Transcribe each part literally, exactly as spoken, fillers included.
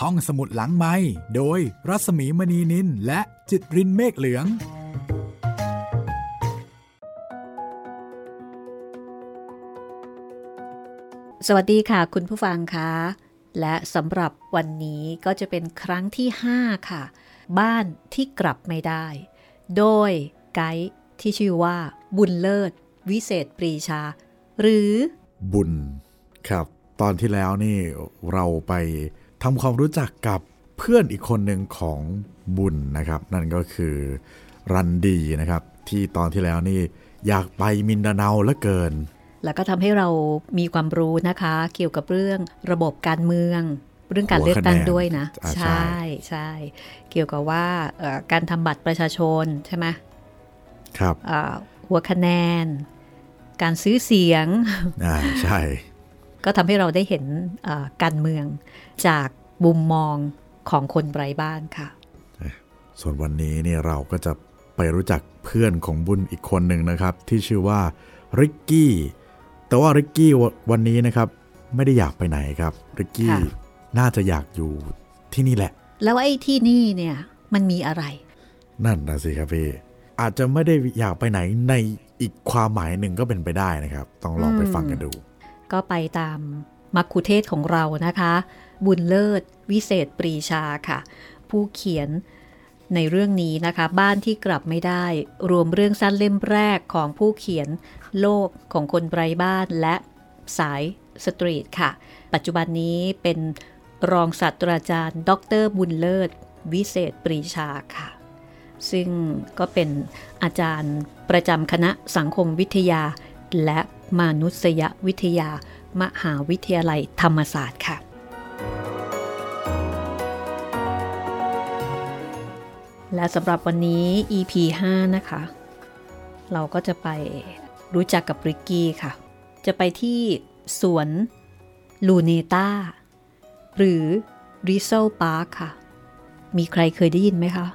ห้องสมุดหลังไมค์โดยรัศมีมณีนินและจิตรินเมฆเหลืองสวัสดีค่ะคุณผู้ฟังคะและสำหรับวันนี้ก็จะเป็นครั้งที่ห้าค่ะบ้านที่กลับไม่ได้โดยไกด์ที่ชื่อว่าบุญเลิศวิเศษปรีชาหรือบุญครับตอนที่แล้วนี่เราไปทำความรู้จักกับเพื่อนอีกคนหนึ่งของบุญนะครับนั่นก็คือรันดีนะครับที่ตอนที่แล้วนี่อยากไปมินดาเนาเหลือเกินแล้วก็ทำให้เรามีความรู้นะคะเกี่ยวกับเรื่องระบบการเมืองเรื่องการเลือกตั้งด้วยนะใช่ใช่เกี่ยวกับว่าการทำบัตรประชาชนใช่ไหมครับหัวคะแนนการซื้อเสียงอ่าใช่ก็ทำให้เราได้เห็นการเมืองจากมุมมองของคนไร้บ้านค่ะส่วนวันนี้เนี่ยเราก็จะไปรู้จักเพื่อนของบุญอีกคนหนึ่งนะครับที่ชื่อว่าริกกี้แต่ว่าริกกี้วันนี้นะครับไม่ได้อยากไปไหนครับริกกี้น่าจะอยากอยู่ที่นี่แหละแล้วไอ้ที่นี่เนี่ยมันมีอะไรนั่นนะสิครับพี่อาจจะไม่ได้อยากไปไหนในอีกความหมายหนึ่งก็เป็นไปได้นะครับต้องลองไปฟังกันดูก็ไปตามมัคคุเทศก์ของเรานะคะบุญเลิศวิเศษปรีชาค่ะผู้เขียนในเรื่องนี้นะคะบ้านที่กลับไม่ได้รวมเรื่องสั้นเล่มแรกของผู้เขียนโลกของคนไร้บ้านและสายสตรีทค่ะปัจจุบันนี้เป็นรองศาสตราจารย์ดร.บุญเลิศวิเศษปรีชาค่ะซึ่งก็เป็นอาจารย์ประจำคณะสังคมวิทยาและมนุษยวิทยามหาวิทยาลัยธรรมศาสตร์ค่ะและสำหรับวันนี้ อี พี ห้านะคะเราก็จะไปรู้จักกับริกกี้ค่ะจะไปที่สวนลูเนต้าหรือริโซพาร์คค่ะมีใครเคยได้ยินไหมคะ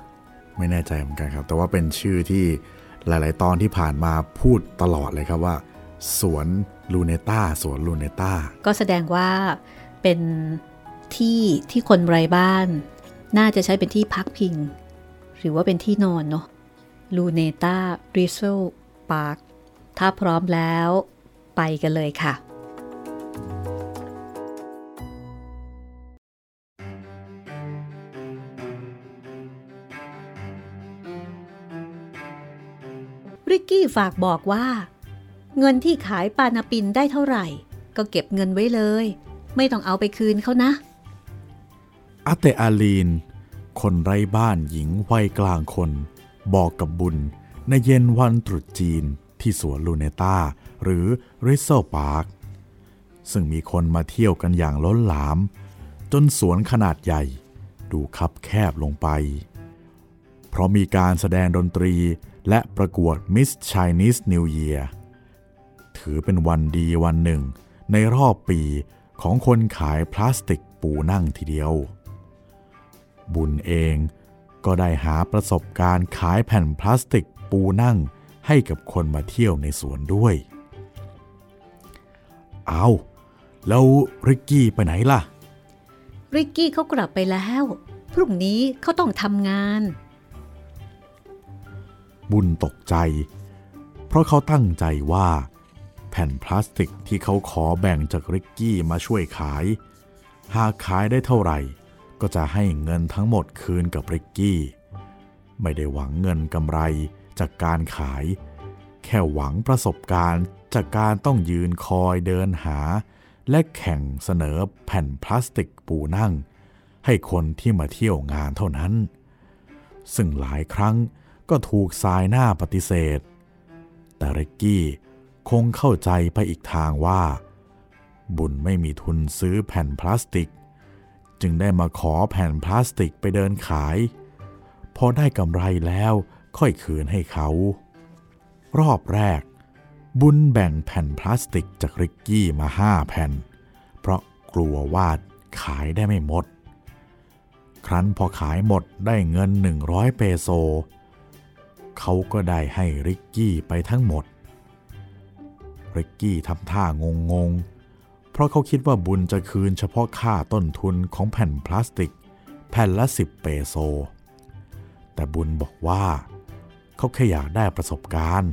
ไม่แน่ใจเหมือนกันครับแต่ว่าเป็นชื่อที่หลายๆตอนที่ผ่านมาพูดตลอดเลยครับว่าสวนลูเนต้าสวนลูเนต้าก็แสดงว่าเป็นที่ที่คนไร้บ้านน่าจะใช้เป็นที่พักพิงหรือว่าเป็นที่นอนเนาะลูเนต้าริโซพาร์คถ้าพร้อมแล้วไปกันเลยค่ะริกกี้ฝากบอกว่าเงินที่ขายปานาปินได้เท่าไหร่ก็เก็บเงินไว้เลยไม่ต้องเอาไปคืนเขานะอาเตอาลีนคนไร้บ้านหญิงวัยกลางคนบอกกับบุญในเย็นวันตรุษจีนที่สวนลูเนต้าหรือริโซพาร์คซึ่งมีคนมาเที่ยวกันอย่างล้นหลามจนสวนขนาดใหญ่ดูคับแคบลงไปเพราะมีการแสดงดนตรีและประกวด Miss Chinese New Year ถือเป็นวันดีวันหนึ่งในรอบปีของคนขายพลาสติกปูนั่งทีเดียวบุญเองก็ได้หาประสบการณ์ขายแผ่นพลาสติกปูนั่งให้กับคนมาเที่ยวในสวนด้วยเอาแล้วริกกี้ไปไหนล่ะริกกี้เขากลับไปแล้วพรุ่งนี้เขาต้องทำงานบุญตกใจเพราะเขาตั้งใจว่าแผ่นพลาสติกที่เขาขอแบ่งจากริกกี้มาช่วยขายหากขายได้เท่าไหร่ก็จะให้เงินทั้งหมดคืนกับริกกี้ไม่ได้หวังเงินกำไรจากการขายแค่หวังประสบการณ์จากการต้องยืนคอยเดินหาและแข่งเสนอแผ่นพลาสติกปูนั่งให้คนที่มาเที่ยวงานเท่านั้นซึ่งหลายครั้งก็ถูกสายหน้าปฏิเสธแต่ริกกี้คงเข้าใจไปอีกทางว่าบุญไม่มีทุนซื้อแผ่นพลาสติกจึงได้มาขอแผ่นพลาสติกไปเดินขายพอได้กำไรแล้วค่อยคืนให้เขารอบแรกบุญแบ่งแผ่นพลาสติกจากริกกี้มาห้าแผ่นเพราะกลัวว่าขายได้ไม่หมดครั้นพอขายหมดได้เงินหนึ่งร้อยเปโซเขาก็ได้ให้ริกกี้ไปทั้งหมดริกกี้ทำท่างงๆ เพราะเขาคิดว่าบุญจะคืนเฉพาะค่าต้นทุนของแผ่นพลาสติกแผ่นละสิบเปโซแต่บุญบอกว่าเขาแค่อยากได้ประสบการณ์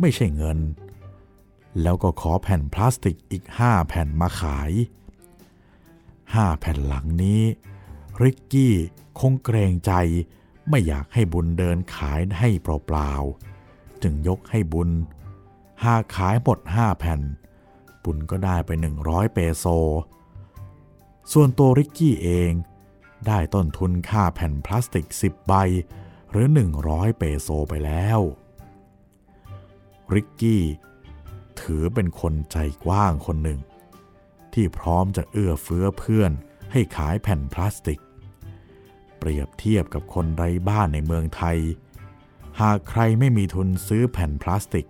ไม่ใช่เงินแล้วก็ขอแผ่นพลาสติกอีกห้าแผ่นมาขายห้าแผ่นหลังนี้ริกกี้คงเกรงใจไม่อยากให้บุญเดินขายให้เปล่าๆจึงยกให้บุญหากขายหมดห้าแผ่นบุญก็ได้ไปหนึ่งร้อยเปโซส่วนตัวริกกี้เองได้ต้นทุนค่าแผ่นพลาสติกสิบใบหรือหนึ่งร้อยเปโซไปแล้วริกกี้ถือเป็นคนใจกว้างคนหนึ่งที่พร้อมจะเอื้อเฟื้อเพื่อนให้ขายแผ่นพลาสติกเปรียบเทียบกับคนไร้บ้านในเมืองไทยหากใครไม่มีทุนซื้อแผ่นพลาสติก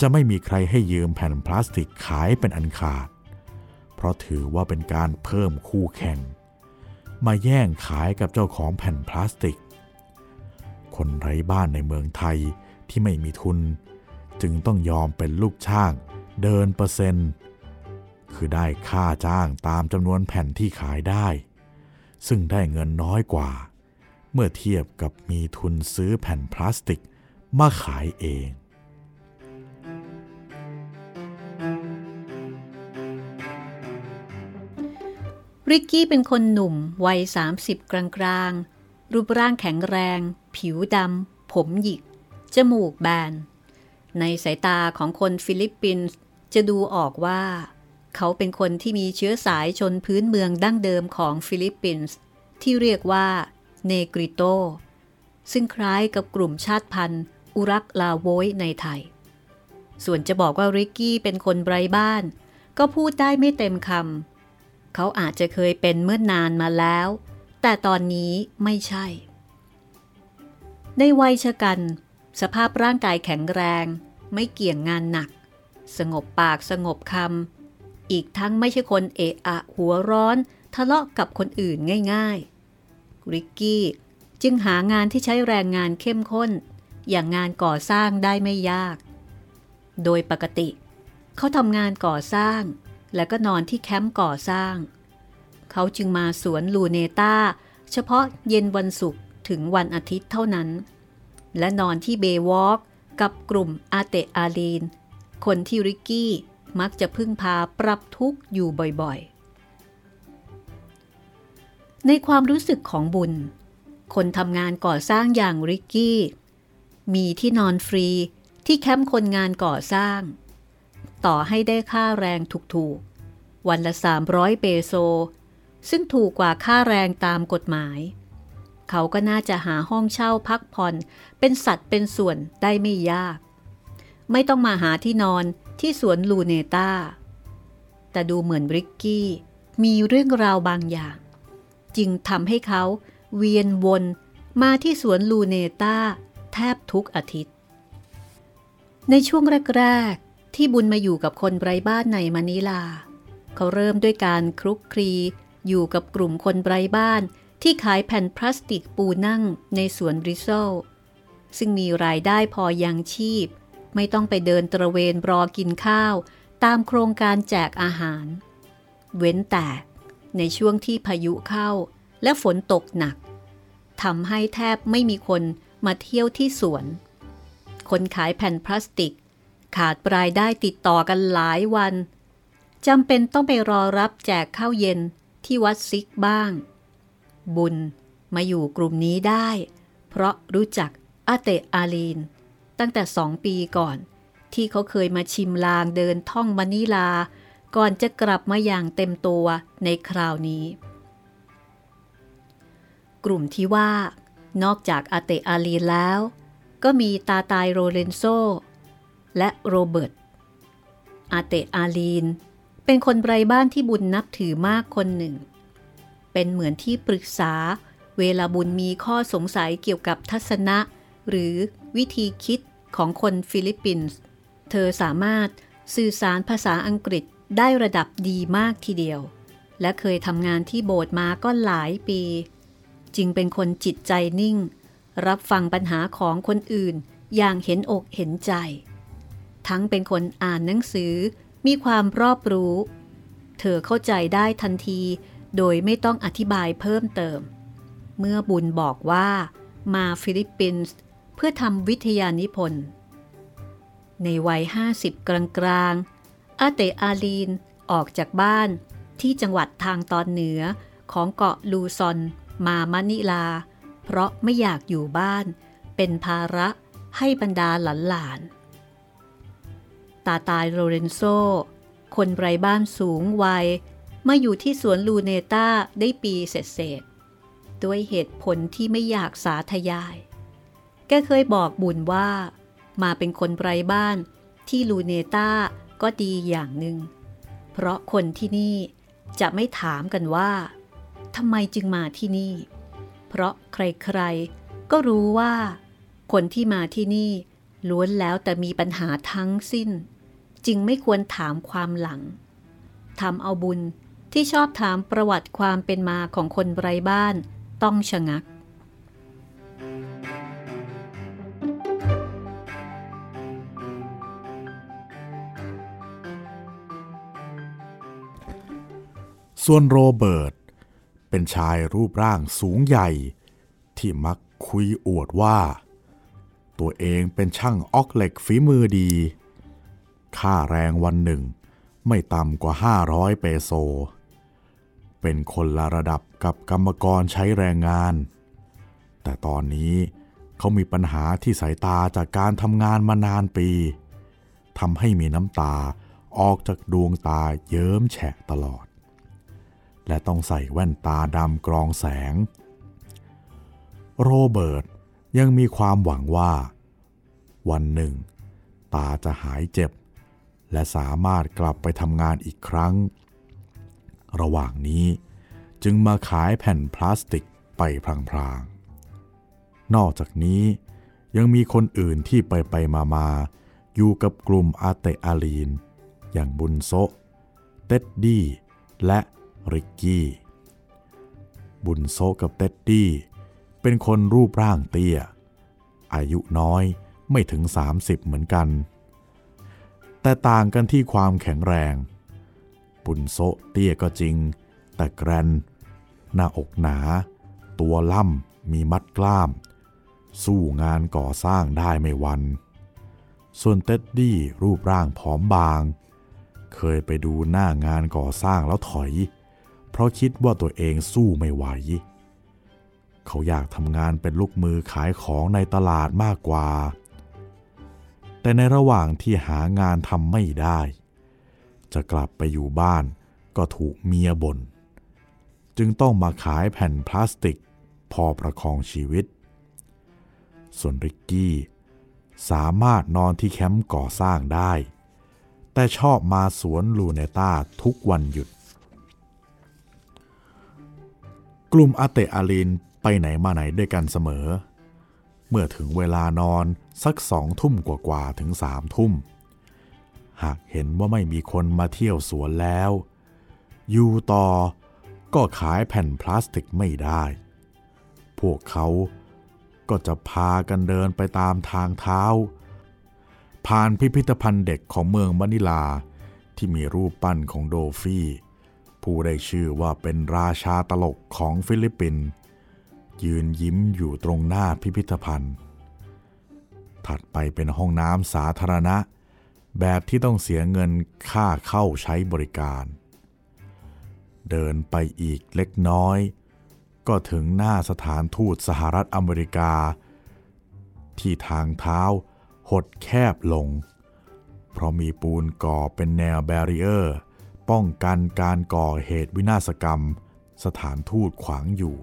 จะไม่มีใครให้ยืมแผ่นพลาสติกขายเป็นอันขาดเพราะถือว่าเป็นการเพิ่มคู่แข่งมาแย่งขายกับเจ้าของแผ่นพลาสติกคนไร้บ้านในเมืองไทยที่ไม่มีทุนจึงต้องยอมเป็นลูกจ้างเดินเปอร์เซ็นต์คือได้ค่าจ้างตามจำนวนแผ่นที่ขายได้ซึ่งได้เงินน้อยกว่าเมื่อเทียบกับมีทุนซื้อแผ่นพลาสติกมาขายเองริกกี้เป็นคนหนุ่มวัยสามสิบกลางๆรูปร่างแข็งแรงผิวดำผมหยิกจมูกแบนในสายตาของคนฟิลิปปินส์จะดูออกว่าเขาเป็นคนที่มีเชื้อสายชนพื้นเมืองดั้งเดิมของฟิลิปปินส์ที่เรียกว่าเนกริโตซึ่งคล้ายกับกลุ่มชาติพันธุ์อุรักลาโวยในไทยส่วนจะบอกว่าริกกี้เป็นคนไร้บ้านก็พูดได้ไม่เต็มคำเขาอาจจะเคยเป็นเมื่อนานมาแล้วแต่ตอนนี้ไม่ใช่ในวัยชะกันสภาพร่างกายแข็งแรงไม่เกี่ยงงานหนักสงบปากสงบคำอีกทั้งไม่ใช่คนเอะอะหัวร้อนทะเลาะกับคนอื่นง่ายๆริกกี้จึงหางานที่ใช้แรงงานเข้มข้นอย่างงานก่อสร้างได้ไม่ยากโดยปกติเขาทำงานก่อสร้างและก็นอนที่แคมป์ก่อสร้างเขาจึงมาสวนลูเนต้าเฉพาะเย็นวันศุกร์ถึงวันอาทิตย์เท่านั้นและนอนที่เบย์วอล์กกับกลุ่มอาเตะอาลีนคนที่ริกกี้มักจะพึ่งพาปรับทุกข์อยู่บ่อยๆในความรู้สึกของบุญคนทำงานก่อสร้างอย่างริกกี้มีที่นอนฟรีที่แคมป์คนงานก่อสร้างต่อให้ได้ค่าแรงถูกๆวันละสามร้อยเปโซซึ่งถูกกว่าค่าแรงตามกฎหมายเขาก็น่าจะหาห้องเช่าพักผ่อนเป็นสัดเป็นส่วนได้ไม่ยากไม่ต้องมาหาที่นอนที่สวนลูเนต้าแต่ดูเหมือนริกกี้มีเรื่องราวบางอย่างจึงทำให้เขาเวียนวนมาที่สวนลูเนต้าแทบทุกอาทิตย์ในช่วงแรกๆที่บุญมาอยู่กับคนไร้บ้านในมะนิลาเขาเริ่มด้วยการคลุกคลีอยู่กับกลุ่มคนไร้บ้านที่ขายแผ่นพลาสติกปูนั่งในสวนริโซซึ่งมีรายได้พอยังชีพไม่ต้องไปเดินตระเวนรอกินข้าวตามโครงการแจกอาหารเว้นแต่ในช่วงที่พายุเข้าและฝนตกหนักทำให้แทบไม่มีคนมาเที่ยวที่สวนคนขายแผ่นพลาสติกขาดรายได้ติดต่อกันหลายวันจำเป็นต้องไปรอรับแจกข้าวเย็นที่วัดซิกบ้างบุญมาอยู่กลุ่มนี้ได้เพราะรู้จักอาเตะอาลีนตั้งแต่สองปีก่อนที่เขาเคยมาชิมลางเดินท่องมะนิลาก่อนจะกลับมาอย่างเต็มตัวในคราวนี้กลุ่มที่ว่านอกจากอาเตะอาลีนแล้วก็มีตาตายโรเลนโซและโรเบิร์ตอาเตะอาลีนเป็นคนไร้บ้านที่บุญนับถือมากคนหนึ่งเป็นเหมือนที่ปรึกษาเวลาบุญมีข้อสงสัยเกี่ยวกับทัศนะหรือวิธีคิดของคนฟิลิปปินส์เธอสามารถสื่อสารภาษาอังกฤษได้ระดับดีมากทีเดียวและเคยทำงานที่โบสถ์มาก็หลายปีจึงเป็นคนจิตใจนิ่งรับฟังปัญหาของคนอื่นอย่างเห็นอกเห็นใจทั้งเป็นคนอ่านหนังสือมีความรอบรู้ เธอเข้าใจได้ทันทีโดยไม่ต้องอธิบายเพิ่มเติมเมื่อบุญบอกว่ามาฟิลิปปินส์เพื่อทำวิทยานิพนธ์ในวัยห้าสิบกลางๆอาเตอาลีนออกจากบ้านที่จังหวัดทางตอนเหนือของเกาะลูซอนมามะนิลาเพราะไม่อยากอยู่บ้านเป็นภาระให้บรรดาหลานๆตาตายโลเรนโซคนไร้บ้านสูงวัยมาอยู่ที่สวนลูเนต้าได้ปีเศษๆด้วยเหตุผลที่ไม่อยากสาธยายแกเคยบอกบุญว่ามาเป็นคนไร้บ้านที่ลูเนต้าก็ดีอย่างหนึ่งเพราะคนที่นี่จะไม่ถามกันว่าทำไมจึงมาที่นี่เพราะใครๆก็รู้ว่าคนที่มาที่นี่ล้วนแล้วแต่มีปัญหาทั้งสิ้นจึงไม่ควรถามความหลังทำเอาบุญที่ชอบถามประวัติความเป็นมาของคนไร้บ้านต้องชะงักส่วนโรเบิร์ตเป็นชายรูปร่างสูงใหญ่ที่มักคุยอวดว่าตัวเองเป็นช่างออกเหล็กฝีมือดีค่าแรงวันหนึ่งไม่ต่ำกว่าห้าร้อยเปโซเป็นคนละระดับกับกรรมกรใช้แรงงานแต่ตอนนี้เขามีปัญหาที่สายตาจากการทำงานมานานปีทำให้มีน้ำตาออกจากดวงตาเยิ้มแฉะตลอดและต้องใส่แว่นตาดำกรองแสงโรเบิร์ตยังมีความหวังว่าวันหนึ่งตาจะหายเจ็บและสามารถกลับไปทำงานอีกครั้งระหว่างนี้จึงมาขายแผ่นพลาสติกไปพลางๆนอกจากนี้ยังมีคนอื่นที่ไปไปมาๆอยู่กับกลุ่มอาเตอาลีนอย่างบุญโซะเต็ดดี้และริกกี้บุญโซกับเต็ดดี้เป็นคนรูปร่างเตี้ยอายุน้อยไม่ถึงสามสิบเหมือนกันแต่ต่างกันที่ความแข็งแรงบุญโซเตี้ยก็จริงแต่แกรนหน้าอกหนาตัวล่ำมีมัดกล้ามสู้งานก่อสร้างได้ไม่วันส่วนเต็ดดี้รูปร่างผอมบางเคยไปดูหน้างานก่อสร้างแล้วถอยเพราะคิดว่าตัวเองสู้ไม่ไหวเขาอยากทำงานเป็นลูกมือขายของในตลาดมากกว่าแต่ในระหว่างที่หางานทำไม่ได้จะกลับไปอยู่บ้านก็ถูกเมียบ่นจึงต้องมาขายแผ่นพลาสติกพอประคองชีวิตส่วนริกกี้สามารถนอนที่แคมป์ก่อสร้างได้แต่ชอบมาสวนลูเนต้าทุกวันหยุดกลุ่มอาเตอาลีนไปไหนมาไหนด้วยกันเสมอเมื่อถึงเวลานอนสักสองทุ่มกว่าๆถึงสามทุ่มหากเห็นว่าไม่มีคนมาเที่ยวสวนแล้วอยู่ต่อก็ขายแผ่นพลาสติกไม่ได้พวกเขาก็จะพากันเดินไปตามทางเท้าผ่านพิพิธภัณฑ์เด็กของเมืองมะนิลาที่มีรูปปั้นของโดฟี่ผู้ได้ชื่อว่าเป็นราชาตลกของฟิลิปปินส์ยืนยิ้มอยู่ตรงหน้าพิพิธภัณฑ์ถัดไปเป็นห้องน้ำสาธารณะแบบที่ต้องเสียเงินค่าเข้าใช้บริการเดินไปอีกเล็กน้อยก็ถึงหน้าสถานทูตสหรัฐอเมริกาที่ทางเท้าหดแคบลงเพราะมีปูนก่อเป็นแนวแบรีเออร์ป้องกันการก่อเหตุวินาศกรรมสถานทูตขวางอยู่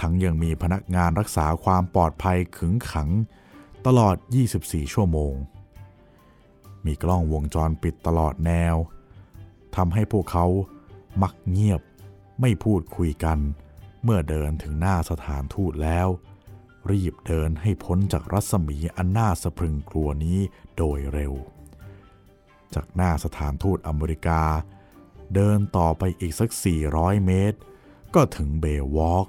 ทั้งยังมีพนักงานรักษาความปลอดภัยขึงขังตลอดยี่สิบสี่ชั่วโมงมีกล้องวงจรปิดตลอดแนวทำให้พวกเขามักเงียบไม่พูดคุยกันเมื่อเดินถึงหน้าสถานทูตแล้วรีบเดินให้พ้นจากรัศมีอันน่าสะพรึงกลัวนี้โดยเร็วจากหน้าสถานทูตอเมริกาเดินต่อไปอีกสักสี่ร้อยเมตรก็ถึงเบย์วอล์ก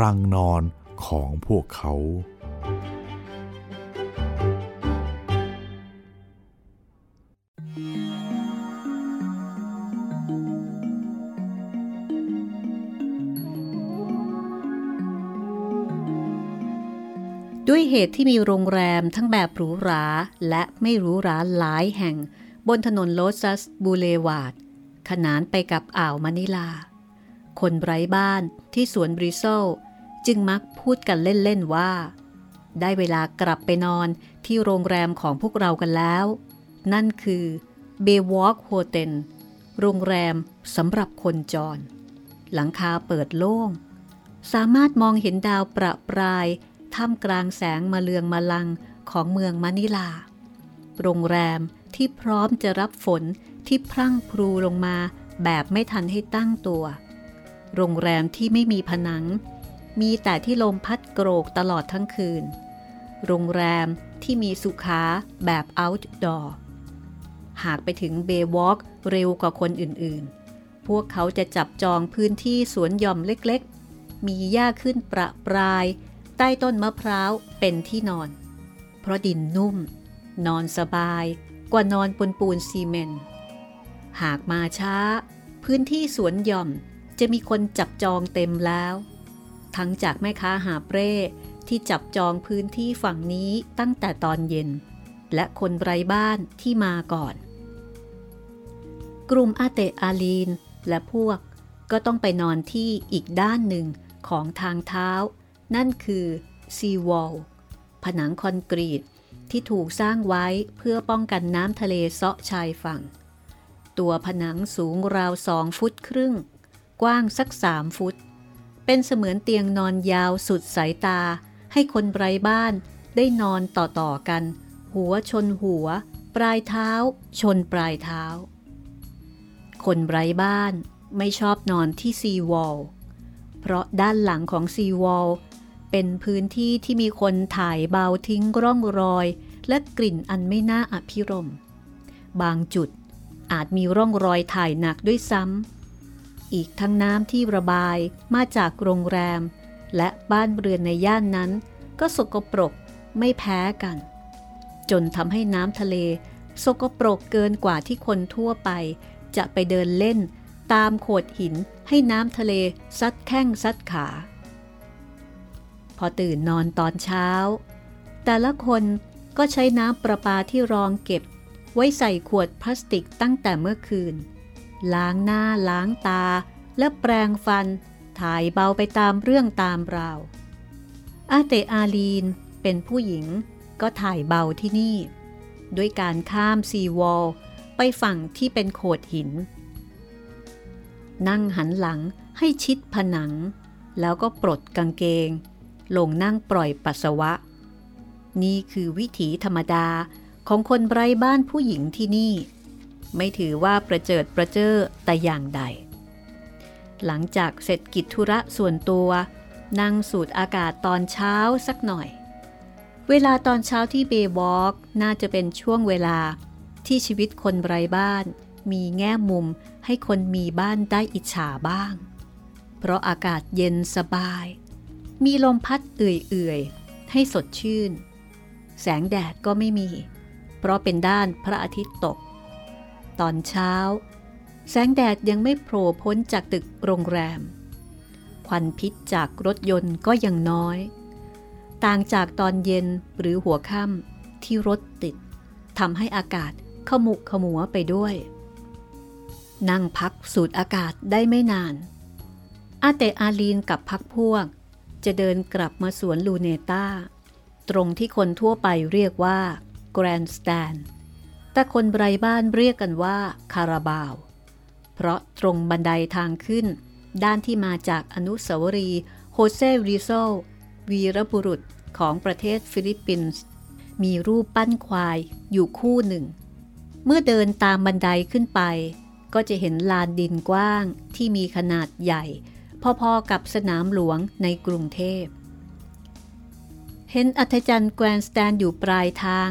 รังนอนของพวกเขา ด้วยเหตุที่มีโรงแรมทั้งแบบหรูหราและไม่หรูหราหลายแห่งบนถนนโลซัสบูเลวาร์ดขนานไปกับอ่าวมะนิลาคนไร้บ้านที่สวนบริโซจึงมักพูดกันเล่นๆว่าได้เวลากลับไปนอนที่โรงแรมของพวกเรากันแล้วนั่นคือเบย์วอล์คโฮเทลโรงแรมสำหรับคนจรหลังคาเปิดโล่งสามารถมองเห็นดาวประปรายท่ามกลางแสงมะเรืองมะลังของเมืองมะนิลาโรงแรมที่พร้อมจะรับฝนที่พรั่งพรูลงมาแบบไม่ทันให้ตั้งตัวโรงแรมที่ไม่มีผนังมีแต่ที่ลมพัดโกรกตลอดทั้งคืนโรงแรมที่มีสุขาแบบเอาท์ดอร์หากไปถึงเบย์วอล์คเร็วกว่าคนอื่นๆพวกเขาจะจับจองพื้นที่สวนหย่อมเล็กๆมีหญ้าขึ้นประปรายใต้ต้นมะพร้าวเป็นที่นอนเพราะดินนุ่มนอนสบายกว่านอนบนปูนซีเมนต์หากมาช้าพื้นที่สวนหย่อมจะมีคนจับจองเต็มแล้วทั้งจากแม่ค้าหาเปร่ที่จับจองพื้นที่ฝั่งนี้ตั้งแต่ตอนเย็นและคนไร้บ้านที่มาก่อนกลุ่มอาเตอาลีนและพวกก็ต้องไปนอนที่อีกด้านหนึ่งของทางเท้านั่นคือซีวอลผนังคอนกรีตที่ถูกสร้างไว้เพื่อป้องกันน้ำทะเลซาะชายฝั่งตัวผนังสูงราวสองฟุตครึ่งกว้างสักสามฟุตเป็นเสมือนเตียงนอนยาวสุดสายตาให้คนไร้บ้านได้นอนต่อๆกันหัวชนหัวปลายเท้าชนปลายเท้าคนไร้บ้านไม่ชอบนอนที่ซีวอลเพราะด้านหลังของซีวอลเป็นพื้นที่ที่มีคนถ่ายเบาทิ้งร่องรอยและกลิ่นอันไม่น่าอภิรมย์บางจุดอาจมีร่องรอยถ่ายหนักด้วยซ้ำอีกทั้งน้ำที่ระบายมาจากโรงแรมและบ้านเรือนในย่านนั้นก็สกปรกไม่แพ้กันจนทำให้น้ำทะเลสกปรกเกินกว่าที่คนทั่วไปจะไปเดินเล่นตามโขดหินให้น้ำทะเลซัดแข้งซัดขาพอตื่นนอนตอนเช้าแต่ละคนก็ใช้น้ำประปาที่รองเก็บไว้ใส่ขวดพลาสติกตั้งแต่เมื่อคืนล้างหน้าล้างตาและแปรงฟันถ่ายเบาไปตามเรื่องตามราวอาเตอาลีนเป็นผู้หญิงก็ถ่ายเบาที่นี่ด้วยการข้ามซีวอลไปฝั่งที่เป็นโขดหินนั่งหันหลังให้ชิดผนังแล้วก็ปลดกางเกงลงนั่งปล่อยปัสสาวะนี่คือวิถีธรรมดาของคนไร้บ้านผู้หญิงที่นี่ไม่ถือว่าประเจิดประเจ้อแต่อย่างใดหลังจากเสร็จกิจธุระส่วนตัวนั่งสูดอากาศตอนเช้าสักหน่อยเวลาตอนเช้าที่เบย์วอล์คน่าจะเป็นช่วงเวลาที่ชีวิตคนไร้บ้านมีแง่มุมให้คนมีบ้านได้อิจฉาบ้างเพราะอากาศเย็นสบายมีลมพัดเอื่อยๆให้สดชื่นแสงแดดก็ไม่มีเพราะเป็นด้านพระอาทิตย์ตกตอนเช้าแสงแดดยังไม่โผล่พ้นจากตึกโรงแรมควันพิษจากรถยนต์ก็ยังน้อยต่างจากตอนเย็นหรือหัวค่ำที่รถติดทำให้อากาศขมุกขมัวไปด้วยนั่งพักสูดอากาศได้ไม่นานอาเตอาลีนกับพักพวกจะเดินกลับมาสวนลูเนต้าตรงที่คนทั่วไปเรียกว่าแกรนด์สแตนด์แต่คนไร้บ้านเรียกกันว่าคาราบาวเพราะตรงบันไดทางขึ้นด้านที่มาจากอนุสาวรีย์โฮเซริโซวีรบุรุษของประเทศฟิลิปปินส์มีรูปปั้นควายอยู่คู่หนึ่งเมื่อเดินตามบันไดขึ้นไปก็จะเห็นลานดินกว้างที่มีขนาดใหญ่พอๆกับสนามหลวงในกรุงเทพเห็นอัธจันทร์แกรนด์สแตนด์อยู่ปลายทาง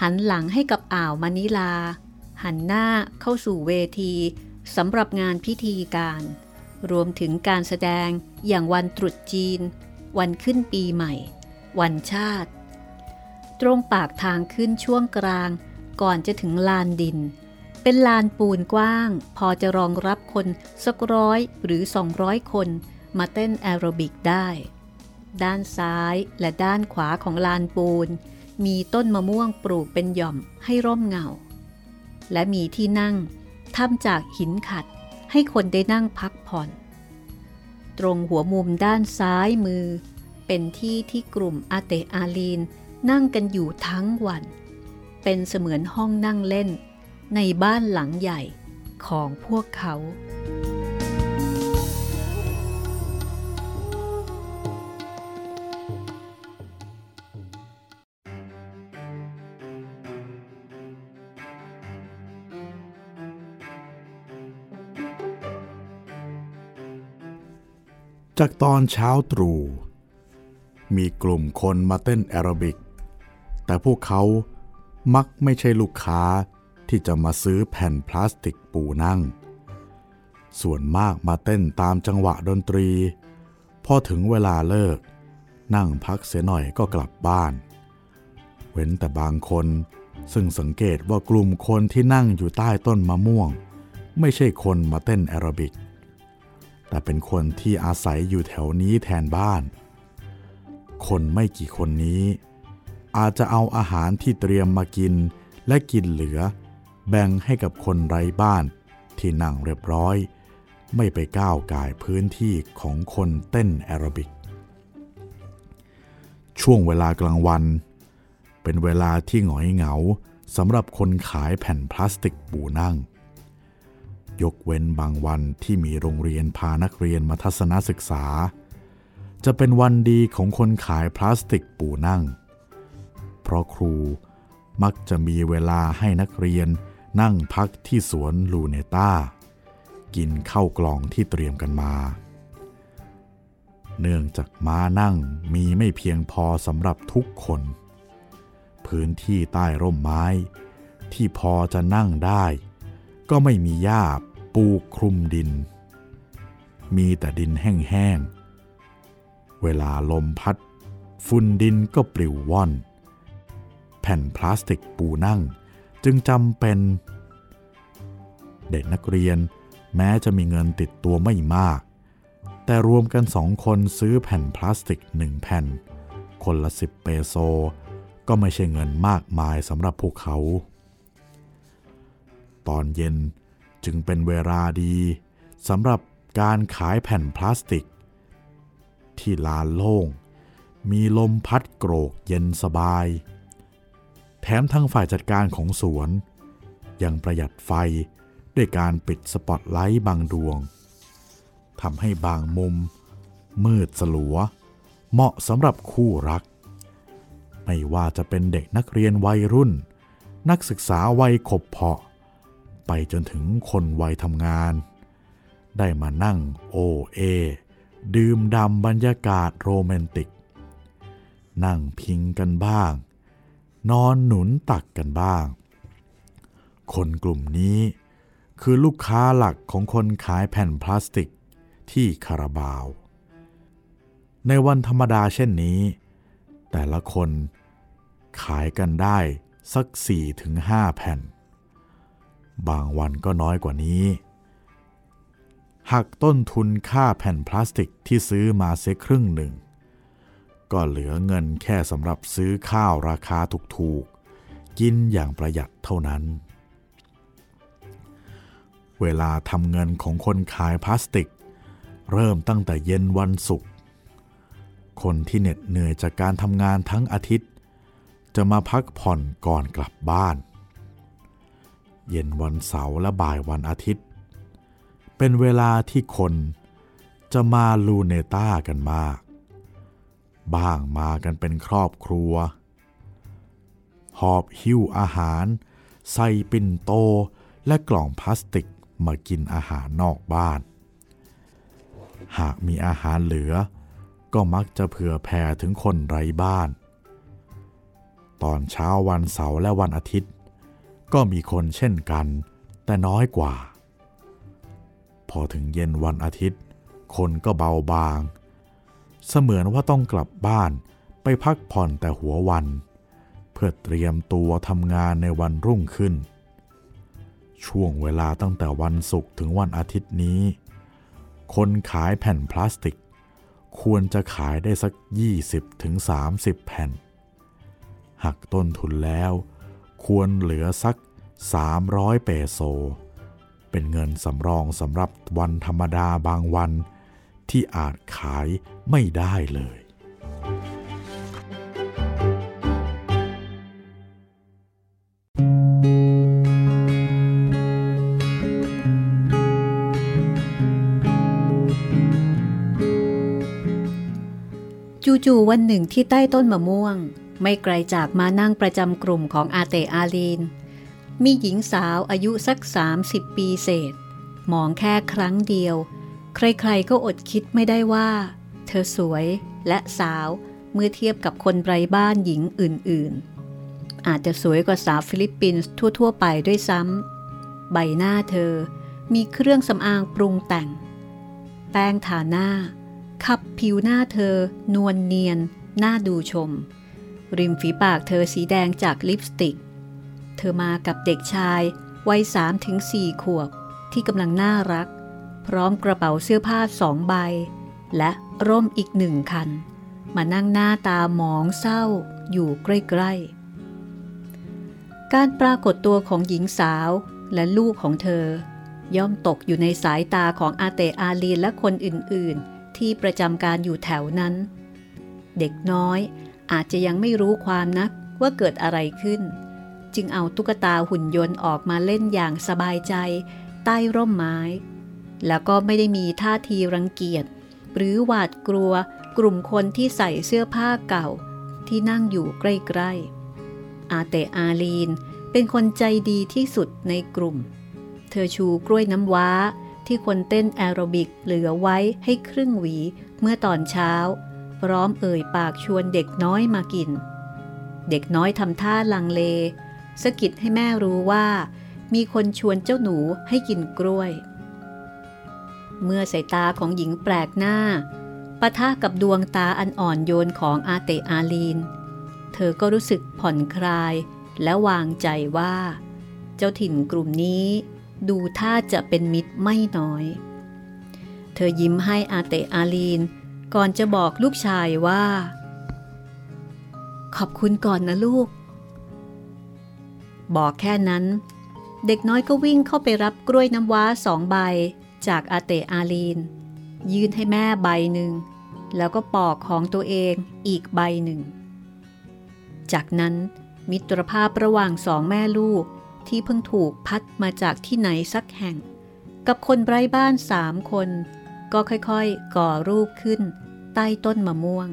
หันหลังให้กับอ่าวมะนิลาหันหน้าเข้าสู่เวทีสำหรับงานพิธีการรวมถึงการแสดงอย่างวันตรุษจีนวันขึ้นปีใหม่วันชาติตรงปากทางขึ้นช่วงกลางก่อนจะถึงลานดินเป็นลานปูนกว้างพอจะรองรับคนสักร้อยหรือสองร้อยคนมาเต้นแอโรบิกได้ ด้านซ้ายและด้านขวาของลานปูนมีต้นมะม่วงปลูกเป็นหย่อมให้ร่มเงาและมีที่นั่งทำจากหินขัดให้คนได้นั่งพักผ่อนตรงหัวมุมด้านซ้ายมือเป็นที่ที่กลุ่มอาเตอาลีนนั่งกันอยู่ทั้งวันเป็นเสมือนห้องนั่งเล่นในบ้านหลังใหญ่ของพวกเขาจากตอนเช้าตรู่มีกลุ่มคนมาเต้นแอโรบิกแต่พวกเขามักไม่ใช่ลูกค้าที่จะมาซื้อแผ่นพลาสติกปูนั่งส่วนมากมาเต้นตามจังหวะดนตรีพอถึงเวลาเลิกนั่งพักเสียหน่อยก็กลับบ้านเว้นแต่บางคนซึ่งสังเกตว่ากลุ่มคนที่นั่งอยู่ใต้ต้นมะม่วงไม่ใช่คนมาเต้นแอโรบิกแต่เป็นคนที่อาศัยอยู่แถวนี้แทนบ้านคนไม่กี่คนนี้อาจจะเอาอาหารที่เตรียมมากินและกินเหลือแบ่งให้กับคนไร้บ้านที่นั่งเรียบร้อยไม่ไปก้าวก่ายพื้นที่ของคนเต้นแอโรบิกช่วงเวลากลางวันเป็นเวลาที่หงอยเหงาสำหรับคนขายแผ่นพลาสติกปูนั่งยกเว้นบางวันที่มีโรงเรียนพานักเรียนมาทัศนศึกษาจะเป็นวันดีของคนขายพลาสติกปูนั่งเพราะครูมักจะมีเวลาให้นักเรียนนั่งพักที่สวนลูเนต้ากินข้าวกล่องที่เตรียมกันมาเนื่องจากม้านั่งมีไม่เพียงพอสำหรับทุกคนพื้นที่ใต้ร่มไม้ที่พอจะนั่งได้ก็ไม่มีหญ้าปูคลุมดินมีแต่ดินแห้งๆเวลาลมพัดฝุ่นดินก็ปลิวว่อนแผ่นพลาสติกปูนั่งจึงจำเป็นเด็กนักเรียนแม้จะมีเงินติดตัวไม่มากแต่รวมกันสองคนซื้อแผ่นพลาสติกหนึ่งแผ่นคนละสิบเปโซก็ไม่ใช่เงินมากมายสำหรับพวกเขาตอนเย็นจึงเป็นเวลาดีสำหรับการขายแผ่นพลาสติกที่ลานโล่งมีลมพัดโกรกเย็นสบายแถมทางฝ่ายจัดการของสวนยังประหยัดไฟด้วยการปิดสปอตไลท์บางดวงทำให้บางมุมมืดสลัวเหมาะสำหรับคู่รักไม่ว่าจะเป็นเด็กนักเรียนวัยรุ่นนักศึกษาวัยขบเพาะไปจนถึงคนวัยทำงานได้มานั่งโอเอดื่มด่ำบรรยากาศโรแมนติกนั่งพิงกันบ้างนอนหนุนตักกันบ้างคนกลุ่มนี้คือลูกค้าหลักของคนขายแผ่นพลาสติกที่คาราบาวในวันธรรมดาเช่นนี้แต่ละคนขายกันได้สัก สี่ถึงห้า แผ่นบางวันก็น้อยกว่านี้หักต้นทุนค่าแผ่นพลาสติกที่ซื้อมาเสียครึ่งหนึ่งก็เหลือเงินแค่สำหรับซื้อข้าวราคาถูกๆกินอย่างประหยัดเท่านั้นเวลาทำเงินของคนขายพลาสติกเริ่มตั้งแต่เย็นวันศุกร์คนที่เหน็ดเหนื่อยจากการทำงานทั้งอาทิตย์จะมาพักผ่อนก่อนกลับบ้านเย็นวันเสาร์และบ่ายวันอาทิตย์เป็นเวลาที่คนจะมาลูเนต้ากันมากบ้างมากันเป็นครอบครัวหอบหิ้วอาหารใส่ปิ่นโตและกล่องพลาสติกมากินอาหารนอกบ้านหากมีอาหารเหลือก็มักจะเผื่อแผ่ถึงคนไร้บ้านตอนเช้าวันเสาร์และวันอาทิตย์ก็มีคนเช่นกันแต่น้อยกว่าพอถึงเย็นวันอาทิตย์คนก็เบาบางเสมือนว่าต้องกลับบ้านไปพักผ่อนแต่หัววันเพื่อเตรียมตัวทำงานในวันรุ่งขึ้นช่วงเวลาตั้งแต่วันศุกร์ถึงวันอาทิตย์นี้คนขายแผ่นพลาสติก ควรจะขายได้สัก ยี่สิบถึงสามสิบ แผ่นหักต้นทุนแล้วควรเหลือสักสามร้อยเปโซเป็นเงินสำรองสำหรับวันธรรมดาบางวันที่อาจขายไม่ได้เลยจู่ๆวันหนึ่งที่ใต้ต้นมะม่วงไม่ไกลจากมานั่งประจำกลุ่มของอาเตอาลีนมีหญิงสาวอายุสักสามสิบปีเศษมองแค่ครั้งเดียวใครๆก็อดคิดไม่ได้ว่าเธอสวยและสาวเมื่อเทียบกับคนไร้บ้านหญิงอื่นๆอาจจะสวยกว่าสาวฟิลิปปินส์ทั่วๆไปด้วยซ้ำใบหน้าเธอมีเครื่องสำอางปรุงแต่งแป้งทาหน้าขับผิวหน้าเธอนวลเนียนน่าดูชมริมฝีปากเธอสีแดงจากลิปสติกเธอมากับเด็กชายวัย สามถึงสี่ ขวบที่กำลังน่ารักพร้อมกระเป๋าเสื้อผ้าสองใบและร่มอีกหนึ่งคันมานั่งหน้าตาหมองเศร้าอยู่ใกล้ๆการปรากฏตัวของหญิงสาวและลูกของเธอย่อมตกอยู่ในสายตาของอาเตอาลีนและคนอื่นๆที่ประจำการอยู่แถวนั้นเด็กน้อยอาจจะยังไม่รู้ความนักว่าเกิดอะไรขึ้นจึงเอาตุ๊กตาหุ่นยนต์ออกมาเล่นอย่างสบายใจใต้ร่มไม้แล้วก็ไม่ได้มีท่าทีรังเกียจหรือหวาดกลัวกลุ่มคนที่ใส่เสื้อผ้าเก่าที่นั่งอยู่ใกล้ๆอาเตอาลีนเป็นคนใจดีที่สุดในกลุ่มเธอชูกล้วยน้ำว้าที่คนเต้นแอโรบิกเหลือไว้ให้ครึ่งหวีเมื่อตอนเช้าพร้อมเอ่ยปากชวนเด็กน้อยมากินเด็กน้อยทำท่าลังเลสะกิดให้แม่รู้ว่ามีคนชวนเจ้าหนูให้กินกล้วยเมื่อสายตาของหญิงแปลกหน้าปะทะกับดวงตาอันอ่อนโยนของอาเตอาลีนเธอก็รู้สึกผ่อนคลายและวางใจว่าเจ้าถิ่นกลุ่มนี้ดูท่าจะเป็นมิตรไม่น้อยเธอยิ้มให้อาเตอาลีนก่อนจะบอกลูกชายว่าขอบคุณก่อนนะลูกบอกแค่นั้นเด็กน้อยก็วิ่งเข้าไปรับกล้วยน้ำว้าสองใบจากอาเตอาลีนยื่นให้แม่ใบหนึ่งแล้วก็ปอกของตัวเองอีกใบหนึ่งจากนั้นมิตรภาพระหว่างสองแม่ลูกที่เพิ่งถูกพัดมาจากที่ไหนสักแห่งกับคนไร้บ้านสามคนก็ค่อยๆก่อรูปขึ้นใต้ต้นมะม่วง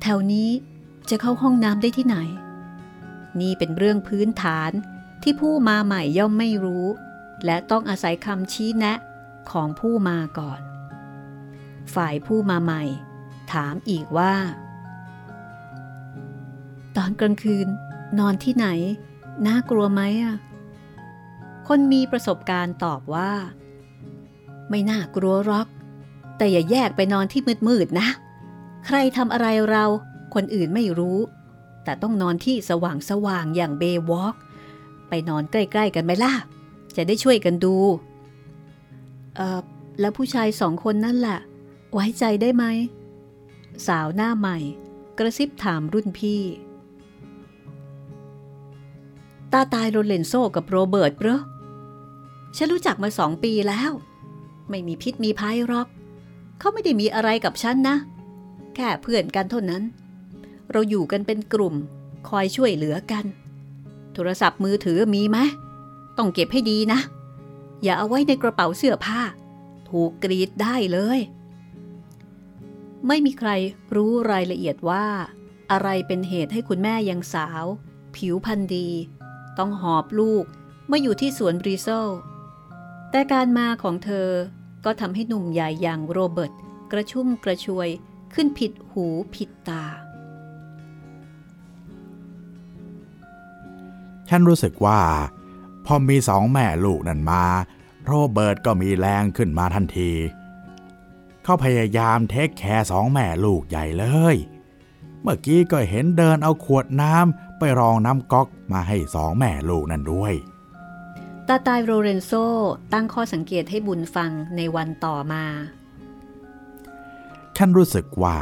แถวนี้จะเข้าห้องน้ำได้ที่ไหนนี่เป็นเรื่องพื้นฐานที่ผู้มาใหม่ย่อมไม่รู้และต้องอาศัยคำชี้แนะของผู้มาก่อนฝ่ายผู้มาใหม่ถามอีกว่าตอนกลางคืนนอนที่ไหนน่ากลัวไหมอ่ะคนมีประสบการณ์ตอบว่าไม่น่ากลัวหรอกแต่อย่าแยกไปนอนที่มืดๆนะใครทำอะไรเราคนอื่นไม่รู้แต่ต้องนอนที่สว่างๆอย่างเบย์วอล์กไปนอนใกล้ๆกันไหมล่ะจะได้ช่วยกันดูเอ่อแล้วผู้ชายสองคนนั่นล่ะไว้ใจได้ไหมสาวหน้าใหม่กระซิบถามรุ่นพี่ตาตายโรเลนโซกับโรเบิร์ตเหรอฉันรู้จักมาสองปีแล้วไม่มีพิษมีภัยหรอกเขาไม่ได้มีอะไรกับฉันนะแค่เพื่อนกันเท่านั้นเราอยู่กันเป็นกลุ่มคอยช่วยเหลือกันโทรศัพท์มือถือมีไหมต้องเก็บให้ดีนะอย่าเอาไว้ในกระเป๋าเสื้อผ้าถูกกรีดได้เลยไม่มีใครรู้รายละเอียดว่าอะไรเป็นเหตุให้คุณแม่ยังสาวผิวพรรณดีต้องหอบลูกมาอยู่ที่สวนบริโซแต่การมาของเธอก็ทำให้หนุ่มใหญ่อย่างโรเบิร์ตกระชุ่มกระชวยขึ้นผิดหูผิดตาฉันรู้สึกว่าพอมีสองแม่ลูกนั่นมาโรเบิร์ตก็มีแรงขึ้นมาทันทีเขาพยายามเทคแคร์สองแม่ลูกใหญ่เลยเมื่อกี้ก็เห็นเดินเอาขวดน้ำไปรองน้ำก๊อกมาให้สองแม่ลูกนั่นด้วยตาตายโรเลนโซตั้งข้อสังเกตให้บุญฟังในวันต่อมา ฉันรู้สึกว่า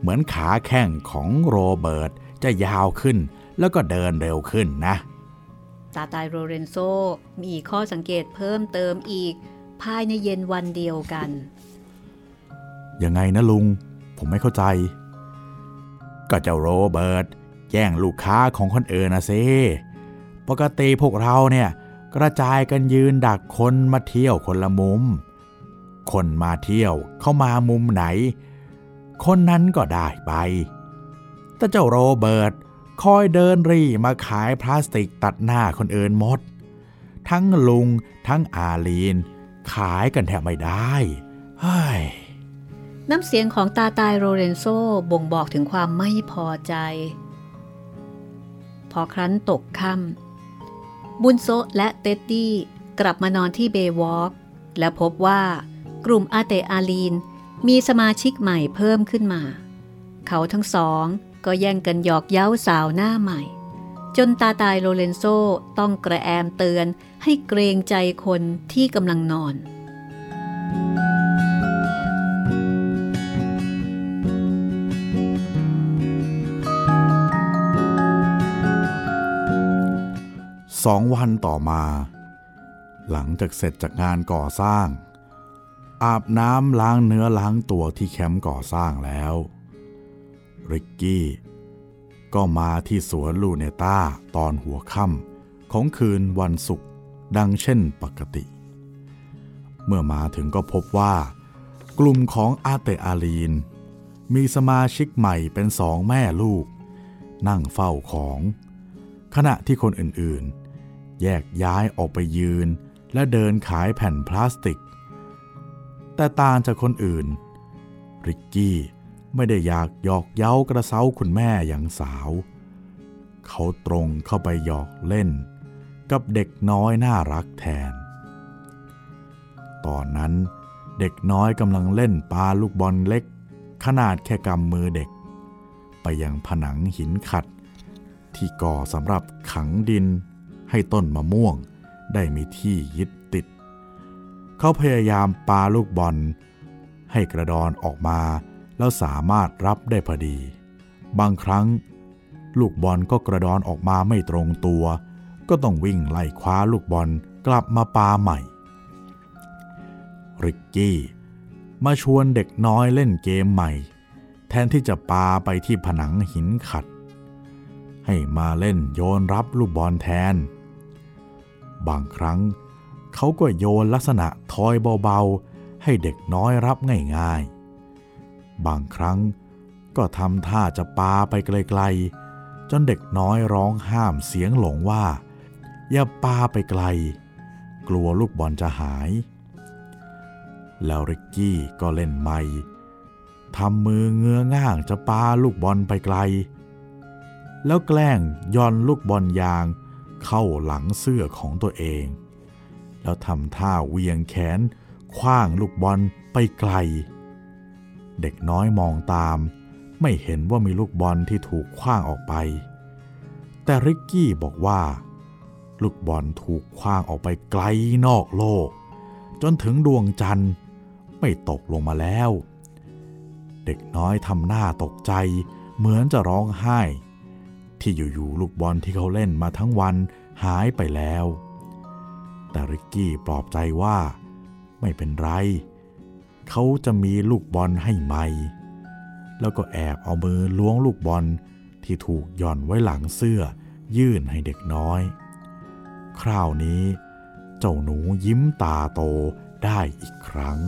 เหมือนขาแข้งของโรเบิร์ตจะยาวขึ้นแล้วก็เดินเร็วขึ้นนะตาตายโรเรนโซมีข้อสังเกตเพิ่มเติมอีกภายในเย็นวันเดียวกันยังไงนะลุงผมไม่เข้าใจก็เจ้าโรเบิร์ตแย่งลูกค้าของคนอื่นนะสิปกติพวกเราเนี่ยกระจายกันยืนดักคนมาเที่ยวคนละมุมคนมาเที่ยวเข้ามามุมไหนคนนั้นก็ได้ไปแต่เจ้าโรเบิร์ตคอยเดินรี่มาขายพลาสติกตัดหน้าคนอื่นหมดทั้งลุงทั้งอาลีนขายกันแทบไม่ได้เฮ้ยน้ำเสียงของตาตายโรเรนโซบ่งบอกถึงความไม่พอใจพอครั้นตกค่ำบุนโซและเต็ดดี้กลับมานอนที่เบย์วอล์กและพบว่ากลุ่มอาเตอาลีนมีสมาชิกใหม่เพิ่มขึ้นมาเขาทั้งสองก็แย่งกันหยอกเย้าสาวหน้าใหม่จนตาตายโรเรนโซต้องกระแอมเตือนให้เกรงใจคนที่กำลังนอนสองวันต่อมาหลังจากเสร็จจากงานก่อสร้างอาบน้ำล้างเนื้อล้างตัวที่แคมป์ก่อสร้างแล้วริกกี้ก็มาที่สวนลูเนต้าตอนหัวค่ำของคืนวันศุกร์ดังเช่นปกติเมื่อมาถึงก็พบว่ากลุ่มของอาเตอาลีนมีสมาชิกใหม่เป็นสองแม่ลูกนั่งเฝ้าของขณะที่คนอื่นๆแยกย้ายออกไปยืนและเดินขายแผ่นพลาสติกแต่ต่างจากคนอื่นริกกี้ไม่ได้อยากหยอกเย้ากระเซ้าคุณแม่อย่างสาวเขาตรงเข้าไปหยอกเล่นกับเด็กน้อยน่ารักแทนตอนนั้นเด็กน้อยกำลังเล่นปาลูกบอลเล็กขนาดแค่กำมือเด็กไปยังผนังหินขัดที่ก่อสำหรับขังดินให้ต้นมะม่วงได้มีที่ยึดติดเขาพยายามปาลูกบอลให้กระดอนออกมาแล้วสามารถรับได้พอดีบางครั้งลูกบอลก็กระดอนออกมาไม่ตรงตัวก็ต้องวิ่งไล่คว้าลูกบอลกลับมาปาใหม่ริกกี้มาชวนเด็กน้อยเล่นเกมใหม่แทนที่จะปาไปที่ผนังหินขัดให้มาเล่นโยนรับลูกบอลแทนบางครั้งเขาก็โยนลักษณะทอยเบาๆให้เด็กน้อยรับง่ายๆบางครั้งก็ทำท่าจะปาไปไกลๆจนเด็กน้อยร้องห้ามเสียงหลงว่าอย่าปาไปไกลกลัวลูกบอลจะหายแล้วริกกี้ก็เล่นใหม่ทำมือเงื้อง่างจะปาลูกบอลไปไกลแล้วแกล้งย่อนลูกบอลยางเข้าหลังเสื้อของตัวเองแล้วทำท่าเวียงแขนขว้างลูกบอลไปไกลเด็กน้อยมองตามไม่เห็นว่ามีลูกบอลที่ถูกขว้างออกไปแต่ริกกี้บอกว่าลูกบอลถูกขว้างออกไปไกลนอกโลกจนถึงดวงจันทร์ไม่ตกลงมาแล้วเด็กน้อยทำหน้าตกใจเหมือนจะร้องไห้ที่อยู่ๆลูกบอลที่เขาเล่นมาทั้งวันหายไปแล้วแต่ริกกี้ปลอบใจว่าไม่เป็นไรเขาจะมีลูกบอลให้ใหม่แล้วก็แอบเอามือล้วงลูกบอลที่ถูกหย่อนไว้หลังเสื้อยื่นให้เด็กน้อยคราวนี้เจ้าหนูยิ้มตาโตได้อีกครั้ง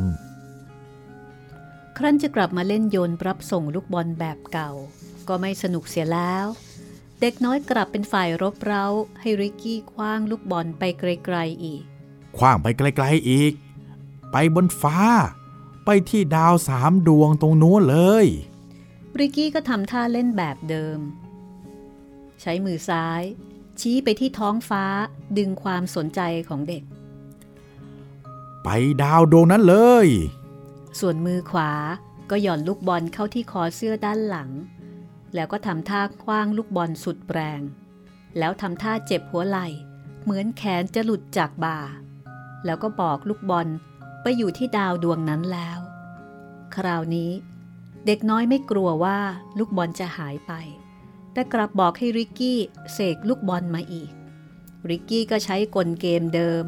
ครั้นจะกลับมาเล่นโยนรับส่งลูกบอลแบบเก่าก็ไม่สนุกเสียแล้วเด็กน้อยกลับเป็นฝ่ายรบเร้าให้ริกกี้คว้างลูกบอลไปไกลๆอีกคว้างไปไกลๆอีกไปบนฟ้าไปที่ดาวสามดวงตรงนู้นเลยริกกี้ก็ทำท่าเล่นแบบเดิมใช้มือซ้ายชี้ไปที่ท้องฟ้าดึงความสนใจของเด็กไปดาวดวงนั้นเลยส่วนมือขวาก็หย่อนลูกบอลเข้าที่คอเสื้อด้านหลังแล้วก็ทำท่าคว้างลูกบอลสุดแรงแล้วทำท่าเจ็บหัวไหล่เหมือนแขนจะหลุดจากบ่าแล้วก็บอกลูกบอลไปอยู่ที่ดาวดวงนั้นแล้วคราวนี้ เด็กน้อยไม่กลัวว่าลูกบอลจะหายไปแต่กลับบอกให้ริกกี้เสกลูกบอลมาอีกริกกี้ก็ใช้กลเกมเดิม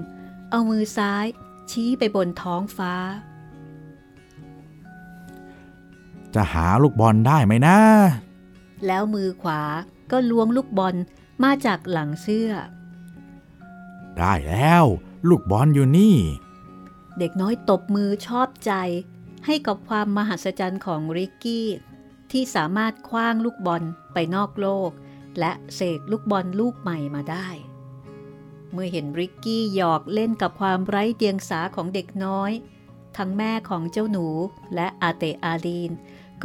เอามือซ้ายชี้ไปบนท้องฟ้าจะหาลูกบอลได้ไหมนะแล้วมือขวาก็ล้วงลูกบอลมาจากหลังเสื้อได้แล้วลูกบอลอยู่นี่เด็กน้อยตบมือชอบใจให้กับความมหัศจรรย์ของริกกี้ที่สามารถคว้างลูกบอลไปนอกโลกและเสกลูกบอลลูกใหม่มาได้เมื่อเห็นริกกี้หยอกเล่นกับความไร้เดียงสาของเด็กน้อยทั้งแม่ของเจ้าหนูและอาเตอาลีน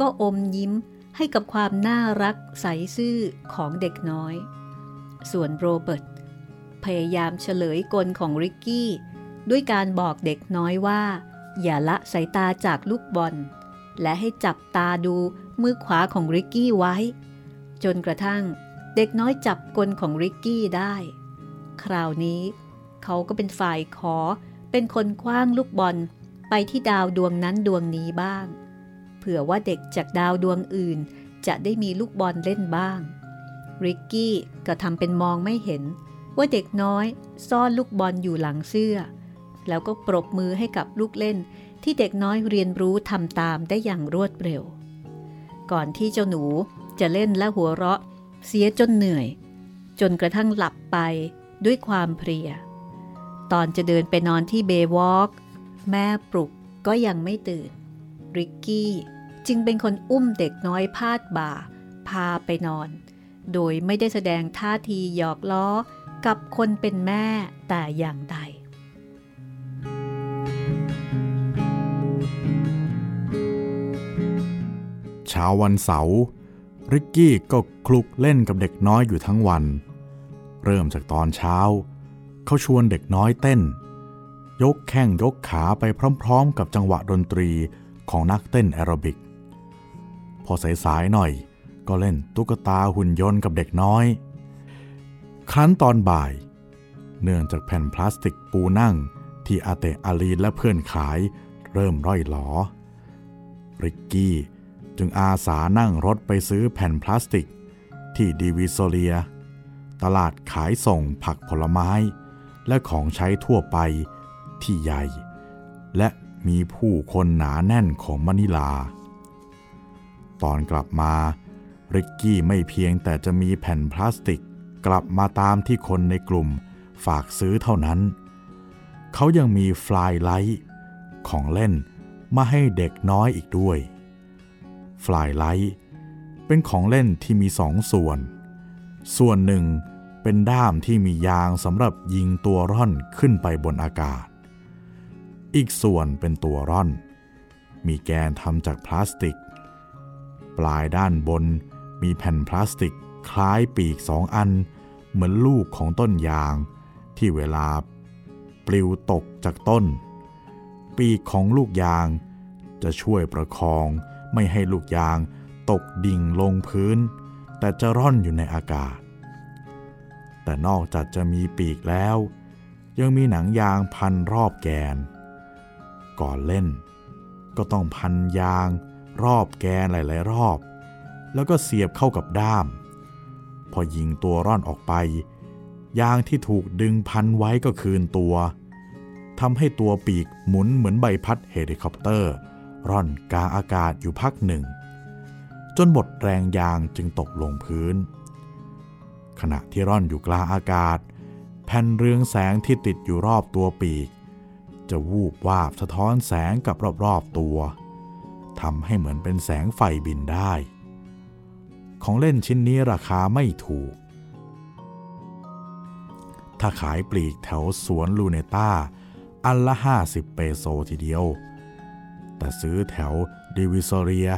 ก็อมยิ้มให้กับความน่ารักใสซื่อของเด็กน้อยส่วนโรเบิร์ตพยายามเฉลยกลของริกกี้ด้วยการบอกเด็กน้อยว่าอย่าละสายตาจากลูกบอลและให้จับตาดูมือขวาของริกกี้ไว้จนกระทั่งเด็กน้อยจับกลของริกกี้ได้คราวนี้เขาก็เป็นฝ่ายขอเป็นคนคว้างลูกบอลไปที่ดาวดวงนั้นดวงนี้บ้างเผื่อว่าเด็กจากดาวดวงอื่นจะได้มีลูกบอลเล่นบ้างริกกี้ก็ทำเป็นมองไม่เห็นว่าเด็กน้อยซ่อนลูกบอลอยู่หลังเสื้อแล้วก็ปรบมือให้กับลูกเล่นที่เด็กน้อยเรียนรู้ทำตามได้อย่างรวดเร็วก่อนที่เจ้าหนูจะเล่นและหัวเราะเสียจนเหนื่อยจนกระทั่งหลับไปด้วยความเพลียตอนจะเดินไปนอนที่เบย์วอล์กแม่ปลุกก็ยังไม่ตื่นริกกี้จึงเป็นคนอุ้มเด็กน้อยพาดบ่าพาไปนอนโดยไม่ได้แสดงท่าทีหยอกล้อกับคนเป็นแม่แต่อย่างใดเช้าวันเสาร์ริกกี้ก็คลุกเล่นกับเด็กน้อยอยู่ทั้งวันเริ่มจากตอนเช้าเขาชวนเด็กน้อยเต้นยกแข้งยกขาไปพร้อมๆกับจังหวะดนตรีของนักเต้นแอโรบิกพอสายๆหน่อยก็เล่นตุ๊กตาหุ่นยนต์กับเด็กน้อยครั้นตอนบ่ายเนื่องจากแผ่นพลาสติกปูนั่งที่อาเตอาลีนและเพื่อนขายเริ่มร่อยหลอริกกี้จึงอาสานั่งรถไปซื้อแผ่นพลาสติกที่ดิวิโซเลียตลาดขายส่งผักผลไม้และของใช้ทั่วไปที่ใหญ่และมีผู้คนหนาแน่นของมะนิลาตอนกลับมาริกกี้ไม่เพียงแต่จะมีแผ่นพลาสติกกลับมาตามที่คนในกลุ่มฝากซื้อเท่านั้นเขายังมี Flylight ของเล่นมาให้เด็กน้อยอีกด้วย Flylight เป็นของเล่นที่มีสองส่วนส่วนหนึ่งเป็นด้ามที่มียางสำหรับยิงตัวร่อนขึ้นไปบนอากาศอีกส่วนเป็นตัวร่อนมีแกนทำจากพลาสติกปลายด้านบนมีแผ่นพลาสติกคล้ายปีกสองอันเหมือนลูกของต้นยางที่เวลาปลิวตกจากต้นปีกของลูกยางจะช่วยประคองไม่ให้ลูกยางตกดิ่งลงพื้นแต่จะร่อนอยู่ในอากาศแต่นอกจากจะมีปีกแล้วยังมีหนังยางพันรอบแกนก่อนเล่นก็ต้องพันยางรอบแกนหลายๆรอบแล้วก็เสียบเข้ากับด้ามพอยิงตัวร่อนออกไปยางที่ถูกดึงพันไว้ก็คืนตัวทำให้ตัวปีกหมุนเหมือนใบพัดเฮลิคอปเตอร์ร่อนกลางอากาศอยู่พักหนึ่งจนหมดแรงยางจึงตกลงพื้นขณะที่ร่อนอยู่กลางอากาศแผ่นเรืองแสงที่ติดอยู่รอบตัวปีกจะวูบวาบสะท้อนแสงกับรอบๆตัวทำให้เหมือนเป็นแสงไฟบินได้ของเล่นชิ้นนี้ราคาไม่ถูกถ้าขายปลีกแถวสวนลูเนต้าอันละห้าสิบเปโซทีเดียวแต่ซื้อแถวดิวิโซเรีย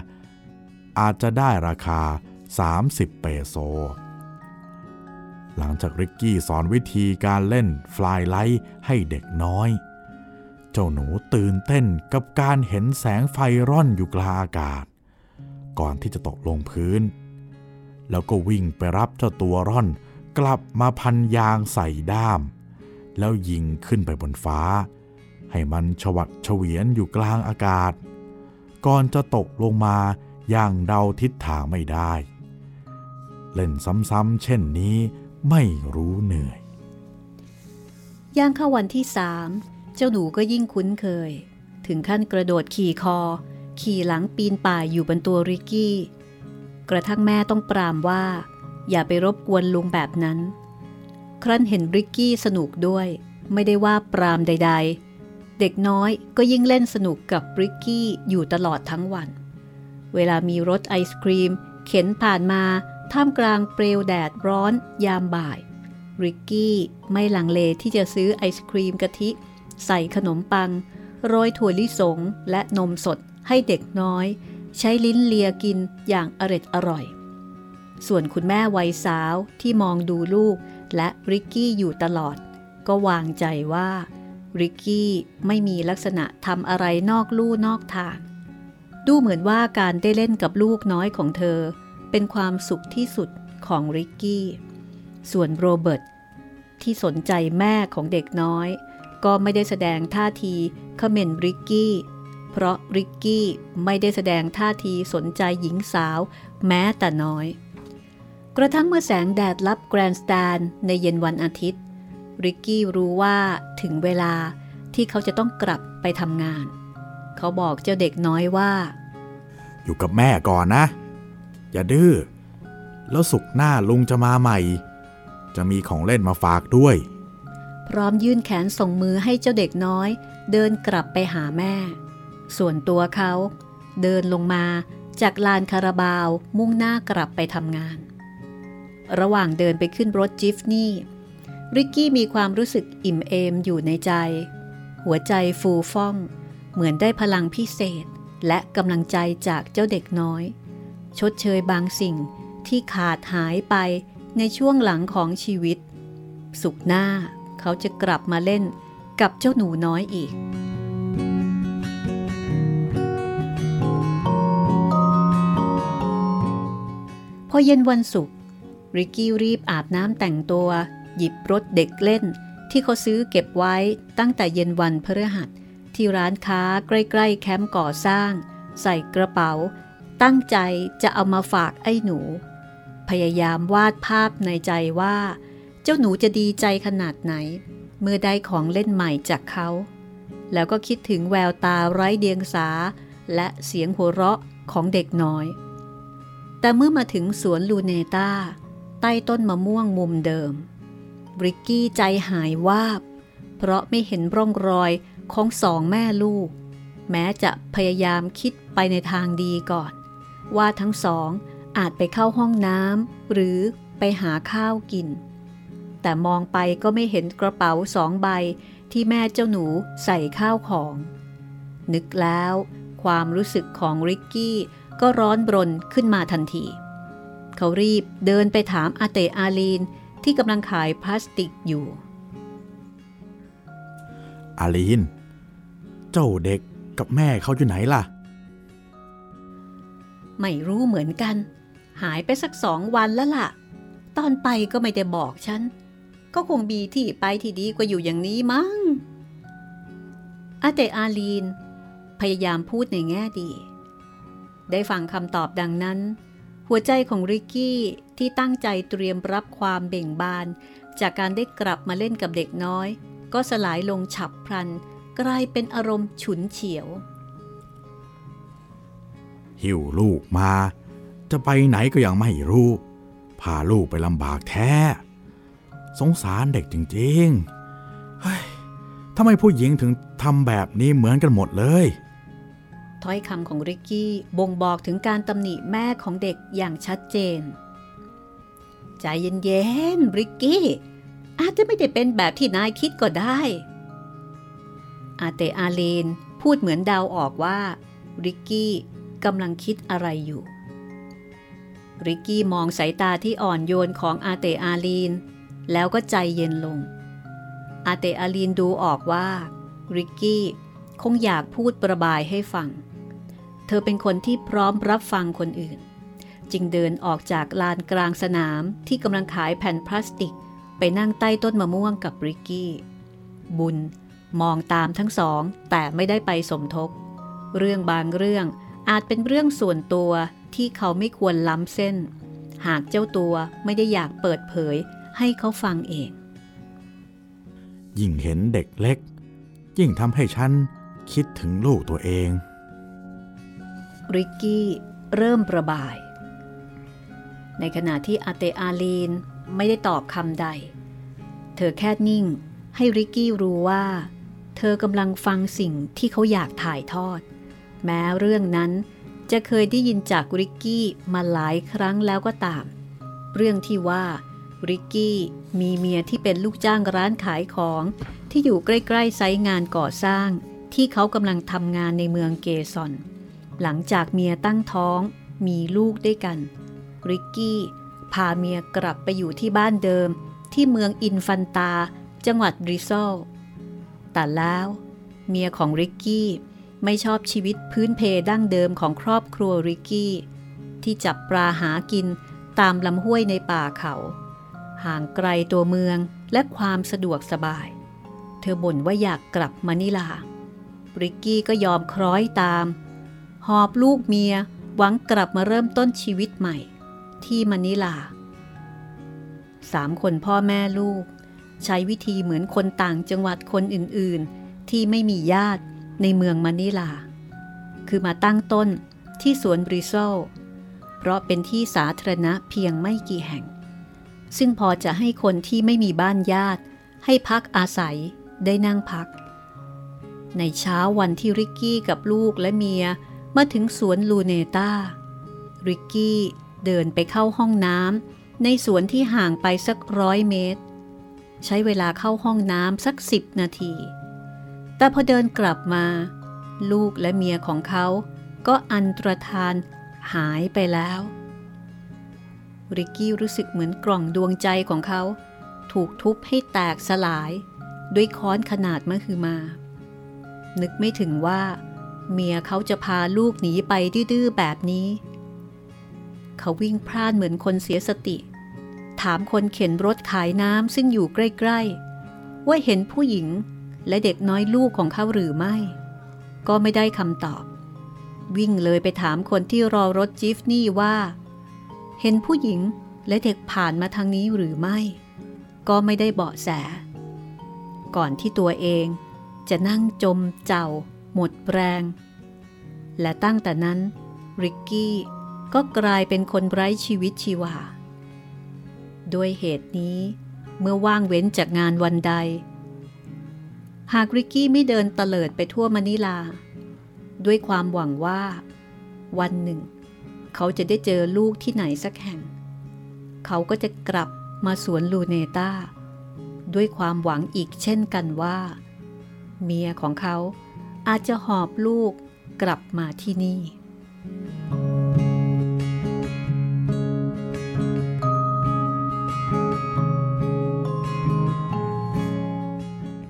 อาจจะได้ราคาสามสิบเปโซหลังจากริกกี้สอนวิธีการเล่นฟลายไลท์ให้เด็กน้อยเจ้าหนูตื่นเต้นกับการเห็นแสงไฟร่อนอยู่กลางอากาศก่อนที่จะตกลงพื้นแล้วก็วิ่งไปรับเจ้าตัวร่อนกลับมาพันยางใส่ด้ามแล้วยิงขึ้นไปบนฟ้าให้มันฉวัดเฉวียนอยู่กลางอากาศก่อนจะตกลงมา อย่างเดาทิศทางไม่ได้เล่นซ้ำๆเช่นนี้ไม่รู้เหนื่อยย่างเข้าวันที่สามเจ้าหนูก็ยิ่งคุ้นเคยถึงขั้นกระโดดขี่คอขี่หลังปีนป่ายอยู่บนตัวริกกี้กระทั่งแม่ต้องปรามว่าอย่าไปรบกวนลุงแบบนั้นครั้นเห็นริกกี้สนุกด้วยไม่ได้ว่าปรามใดๆเด็กน้อยก็ยิ่งเล่นสนุกกับริกกี้อยู่ตลอดทั้งวันเวลามีรถไอศกรีมเข็นผ่านมาท่ามกลางเปลวแดดร้อนยามบ่ายริกกี้ไม่ลังเลที่จะซื้อไอศกรีมกะทิใส่ขนมปังโรยถั่วลิสงและนมสดให้เด็กน้อยใช้ลิ้นเลียกินอย่างอร็ดอร่อยส่วนคุณแม่วัยสาวที่มองดูลูกและริกกี้อยู่ตลอดก็วางใจว่าริกกี้ไม่มีลักษณะทำอะไรนอกลู่นอกทางดูเหมือนว่าการได้เล่นกับลูกน้อยของเธอเป็นความสุขที่สุดของริกกี้ส่วนโรเบิร์ตที่สนใจแม่ของเด็กน้อยก็ไม่ได้แสดงท่าทีเขม่นริกกี้เพราะริกกี้ไม่ได้แสดงท่าทีสนใจหญิงสาวแม้แต่น้อยกระทั่งเมื่อแสงแดดลับแกรนด์สแตนด์ในเย็นวันอาทิตย์ริกกี้รู้ว่าถึงเวลาที่เขาจะต้องกลับไปทำงานเขาบอกเจ้าเด็กน้อยว่าอยู่กับแม่ก่อนนะอย่าดื้อแล้วศุกร์หน้าลุงจะมาใหม่จะมีของเล่นมาฝากด้วยพร้อมยื่นแขนส่งมือให้เจ้าเด็กน้อยเดินกลับไปหาแม่ส่วนตัวเขาเดินลงมาจากลานคาราบาวมุ่งหน้ากลับไปทำงานระหว่างเดินไปขึ้นรถจิฟนี่ริกกี้มีความรู้สึกอิ่มเอมอยู่ในใจหัวใจฟูฟ่องเหมือนได้พลังพิเศษและกำลังใจจากเจ้าเด็กน้อยชดเชยบางสิ่งที่ขาดหายไปในช่วงหลังของชีวิตสุขหน้าเขาจะกลับมาเล่นกับเจ้าหนูน้อยอีกพอเย็นวันศุกร์ริกกี้รีบอาบน้ำแต่งตัวหยิบรถเด็กเล่นที่เขาซื้อเก็บไว้ตั้งแต่เย็นวันพฤหัสที่ร้านค้าใกล้ๆแคมป์ก่อสร้างใส่กระเป๋าตั้งใจจะเอามาฝากไอ้หนูพยายามวาดภาพในใจว่าเจ้าหนูจะดีใจขนาดไหนเมื่อได้ของเล่นใหม่จากเขาแล้วก็คิดถึงแววตาไร้เดียงสาและเสียงหัวเราะของเด็กน้อยแต่เมื่อมาถึงสวนลูเนต้าใต้ต้นมะม่วงมุมเดิมริกกี้ใจหายวาบเพราะไม่เห็นร่องรอยของสองแม่ลูกแม้จะพยายามคิดไปในทางดีก่อนว่าทั้งสองอาจไปเข้าห้องน้ำหรือไปหาข้าวกินแต่มองไปก็ไม่เห็นกระเป๋าสองใบที่แม่เจ้าหนูใส่ข้าวของนึกแล้วความรู้สึกของริกกี้ก็ร้อนรนขึ้นมาทันทีเขารีบเดินไปถามอาเตอาลีนที่กำลังขายพลาสติกอยู่อาลีนเจ้าเด็กกับแม่เขาอยู่ไหนล่ะไม่รู้เหมือนกันหายไปสักสองวันแล้วล่ะตอนไปก็ไม่ได้บอกฉันก็คงมีที่ไปที่ดีกว่าอยู่อย่างนี้มั้งอาเตอาลีนพยายามพูดในแง่ดีได้ฟังคำตอบดังนั้นหัวใจของริกกี้ที่ตั้งใจเตรียมรับความเบ่งบานจากการได้กลับมาเล่นกับเด็กน้อยก็สลายลงฉับพลันกลายเป็นอารมณ์ฉุนเฉียวหิ้วลูกมาจะไปไหนก็ยังไม่รู้พาลูกไปลำบากแท้สงสารเด็กจริงๆเฮ้ยทำไมผู้หญิงถึงทำแบบนี้เหมือนกันหมดเลยถ้อยคำของริกกี้บ่งบอกถึงการตำหนิแม่ของเด็กอย่างชัดเจนใจเย็นๆริกกี้อาจจะไม่ได้เป็นแบบที่นายคิดก็ได้อาเตอาลีนพูดเหมือนเดาออกว่าริกกี้กำลังคิดอะไรอยู่ริกกี้มองสายตาที่อ่อนโยนของอาเตอาลีนแล้วก็ใจเย็นลงอาเตอาลีนดูออกว่าริกกี้คงอยากพูดประบายให้ฟังเธอเป็นคนที่พร้อมรับฟังคนอื่นจึงเดินออกจากลานกลางสนามที่กำลังขายแผ่นพลาสติกไปนั่งใต้ต้นมะม่วงกับริกกี้บุญมองตามทั้งสองแต่ไม่ได้ไปสมทบเรื่องบางเรื่อง อาจเป็นเรื่องส่วนตัวที่เขาไม่ควรล้ำเส้นหากเจ้าตัวไม่ได้อยากเปิดเผยให้เขาฟังเองยิ่งเห็นเด็กเล็กยิ่งทำให้ฉันคิดถึงลูกตัวเองริกกี้เริ่มประบายในขณะที่อาเตอาลีนไม่ได้ตอบคำใดเธอแค่นิ่งให้ริกกี้รู้ว่าเธอกำลังฟังสิ่งที่เขาอยากถ่ายทอดแม้เรื่องนั้นจะเคยได้ยินจากริกกี้มาหลายครั้งแล้วก็ตามเรื่องที่ว่าริกกี้มีเมียที่เป็นลูกจ้างร้านขายของที่อยู่ใกล้ๆไซต์งานก่อสร้างที่เขากำลังทำงานในเมืองเกซอนหลังจากเมียตั้งท้องมีลูกด้วยกันริกกี้พาเมียกลับไปอยู่ที่บ้านเดิมที่เมืองอินฟันตาจังหวัดริซอลแต่แล้วเมียของริกกี้ไม่ชอบชีวิตพื้นเพดั้งเดิมของครอบครัวริกกี้ที่จับปลาหากินตามลำห้วยในป่าเขาห่างไกลตัวเมืองและความสะดวกสบายเธอบ่นว่าอยากกลับมะนิลาริกกี้ก็ยอมคล้อยตามหอบลูกเมียหวังกลับมาเริ่มต้นชีวิตใหม่ที่มะนิลาสามคนพ่อแม่ลูกใช้วิธีเหมือนคนต่างจังหวัดคนอื่นๆที่ไม่มีญาติในเมืองมะนิลาคือมาตั้งต้นที่สวนบริโซลเพราะเป็นที่สาธารณะเพียงไม่กี่แห่งซึ่งพอจะให้คนที่ไม่มีบ้านญาติให้พักอาศัยได้นั่งพักในเช้าวันที่ริกกี้กับลูกและเมียมาถึงสวนลูเนต้าริกกี้เดินไปเข้าห้องน้ำในสวนที่ห่างไปสักร้อยเมตรใช้เวลาเข้าห้องน้ำสักสิบนาทีแต่พอเดินกลับมาลูกและเมียของเขาก็อันตรธานหายไปแล้วริกกี้รู้สึกเหมือนกล่องดวงใจของเขาถูกทุบให้แตกสลายด้วยค้อนขนาดมหึมานึกไม่ถึงว่าเมียเขาจะพาลูกหนีไปดื้อๆแบบนี้เขาวิ่งพล่านเหมือนคนเสียสติถามคนเข็นรถขายน้ำซึ่งอยู่ใกล้ๆว่าเห็นผู้หญิงและเด็กน้อยลูกของเขาหรือไม่ก็ไม่ได้คำตอบวิ่งเลยไปถามคนที่รอรถจิฟนี่ว่าเห็นผู้หญิงและเด็กผ่านมาทางนี้หรือไม่ก็ไม่ได้เบาะแสก่อนที่ตัวเองจะนั่งจมเจ้าหมดแรงและตั้งแต่นั้นริกกี้ก็กลายเป็นคนไร้ชีวิตชีวาด้วยเหตุนี้เมื่อว่างเว้นจากงานวันใดหากริกกี้ไม่เดินเตลิดไปทั่วมะนิลาด้วยความหวังว่าวันหนึ่งเขาจะได้เจอลูกที่ไหนสักแห่งเขาก็จะกลับมาสวนลูเนต้าด้วยความหวังอีกเช่นกันว่าเมียของเขาอาจจะหอบลูกกลับมาที่นี่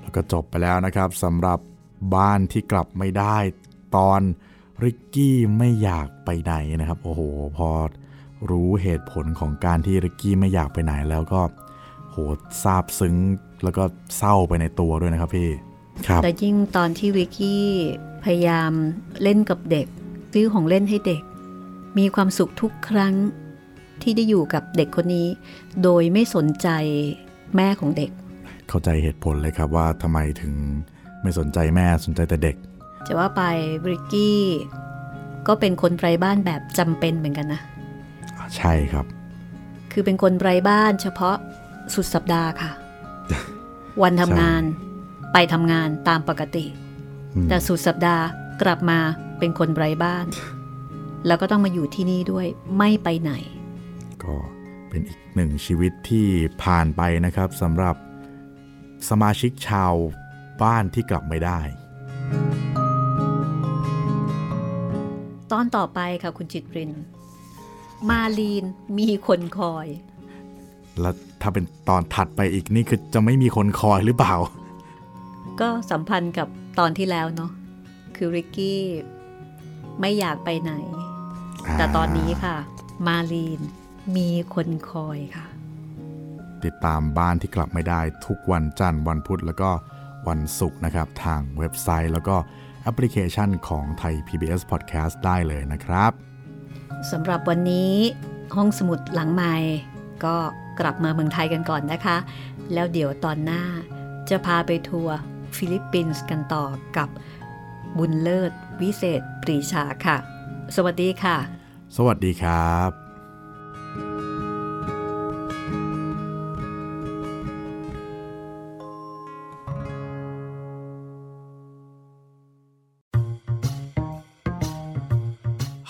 แล้วก็จบไปแล้วนะครับสำหรับบ้านที่กลับไม่ได้ตอนริกกี้ไม่อยากไปไหนนะครับโอ้โหพอรู้เหตุผลของการที่ริกกี้ไม่อยากไปไหนแล้วก็โหซาบซึ้งแล้วก็เศร้าไปในตัวด้วยนะครับพี่แต่ยิ่งตอนที่ริกกี้พยายามเล่นกับเด็กซื้อของเล่นให้เด็กมีความสุขทุกครั้งที่ได้อยู่กับเด็กคนนี้โดยไม่สนใจแม่ของเด็กเข้าใจเหตุผลเลยครับว่าทำไมถึงไม่สนใจแม่สนใจแต่เด็กจะว่าไปริกกี้ก็เป็นคนไร้บ้านแบบจำเป็นเหมือนกันนะใช่ครับคือเป็นคนไร้บ้านเฉพาะสุดสัปดาห์ค่ะ วันทำงานไปทำงานตามปกติแต่สุดสัปดาห์กลับมาเป็นคนไร้บ้านแล้วก็ต้องมาอยู่ที่นี่ด้วยไม่ไปไหนก็เป็นอีกหนึ่งชีวิตที่ผ่านไปนะครับสำหรับสมาชิกชาวบ้านที่กลับไม่ได้ตอนต่อไปค่ะคุณจิตรินมาลีนมีคนคอยแล้วถ้าเป็นตอนถัดไปอีกนี่คือจะไม่มีคนคอยหรือเปล่าก็สัมพันธ์กับตอนที่แล้วเนาะคือริกกี้ไม่อยากไปไหนแต่ตอนนี้ค่ะมาลีนมีคนคอยค่ะติดตามบ้านที่กลับไม่ได้ทุกวันจันทร์วันพุธแล้วก็วันศุกร์นะครับทางเว็บไซต์แล้วก็ แอปพลิเคชันของไทย พี บี เอส Podcast ได้เลยนะครับสำหรับวันนี้ห้องสมุดหลังใหม่ก็กลับมาเมืองไทยกันก่อนนะคะแล้วเดี๋ยวตอนหน้าจะพาไปทัวร์ฟิลิปปินส์กันต่อกับบุญเลิศวิเศษปรีชาค่ะสวัสดีค่ะสวัสดีครับ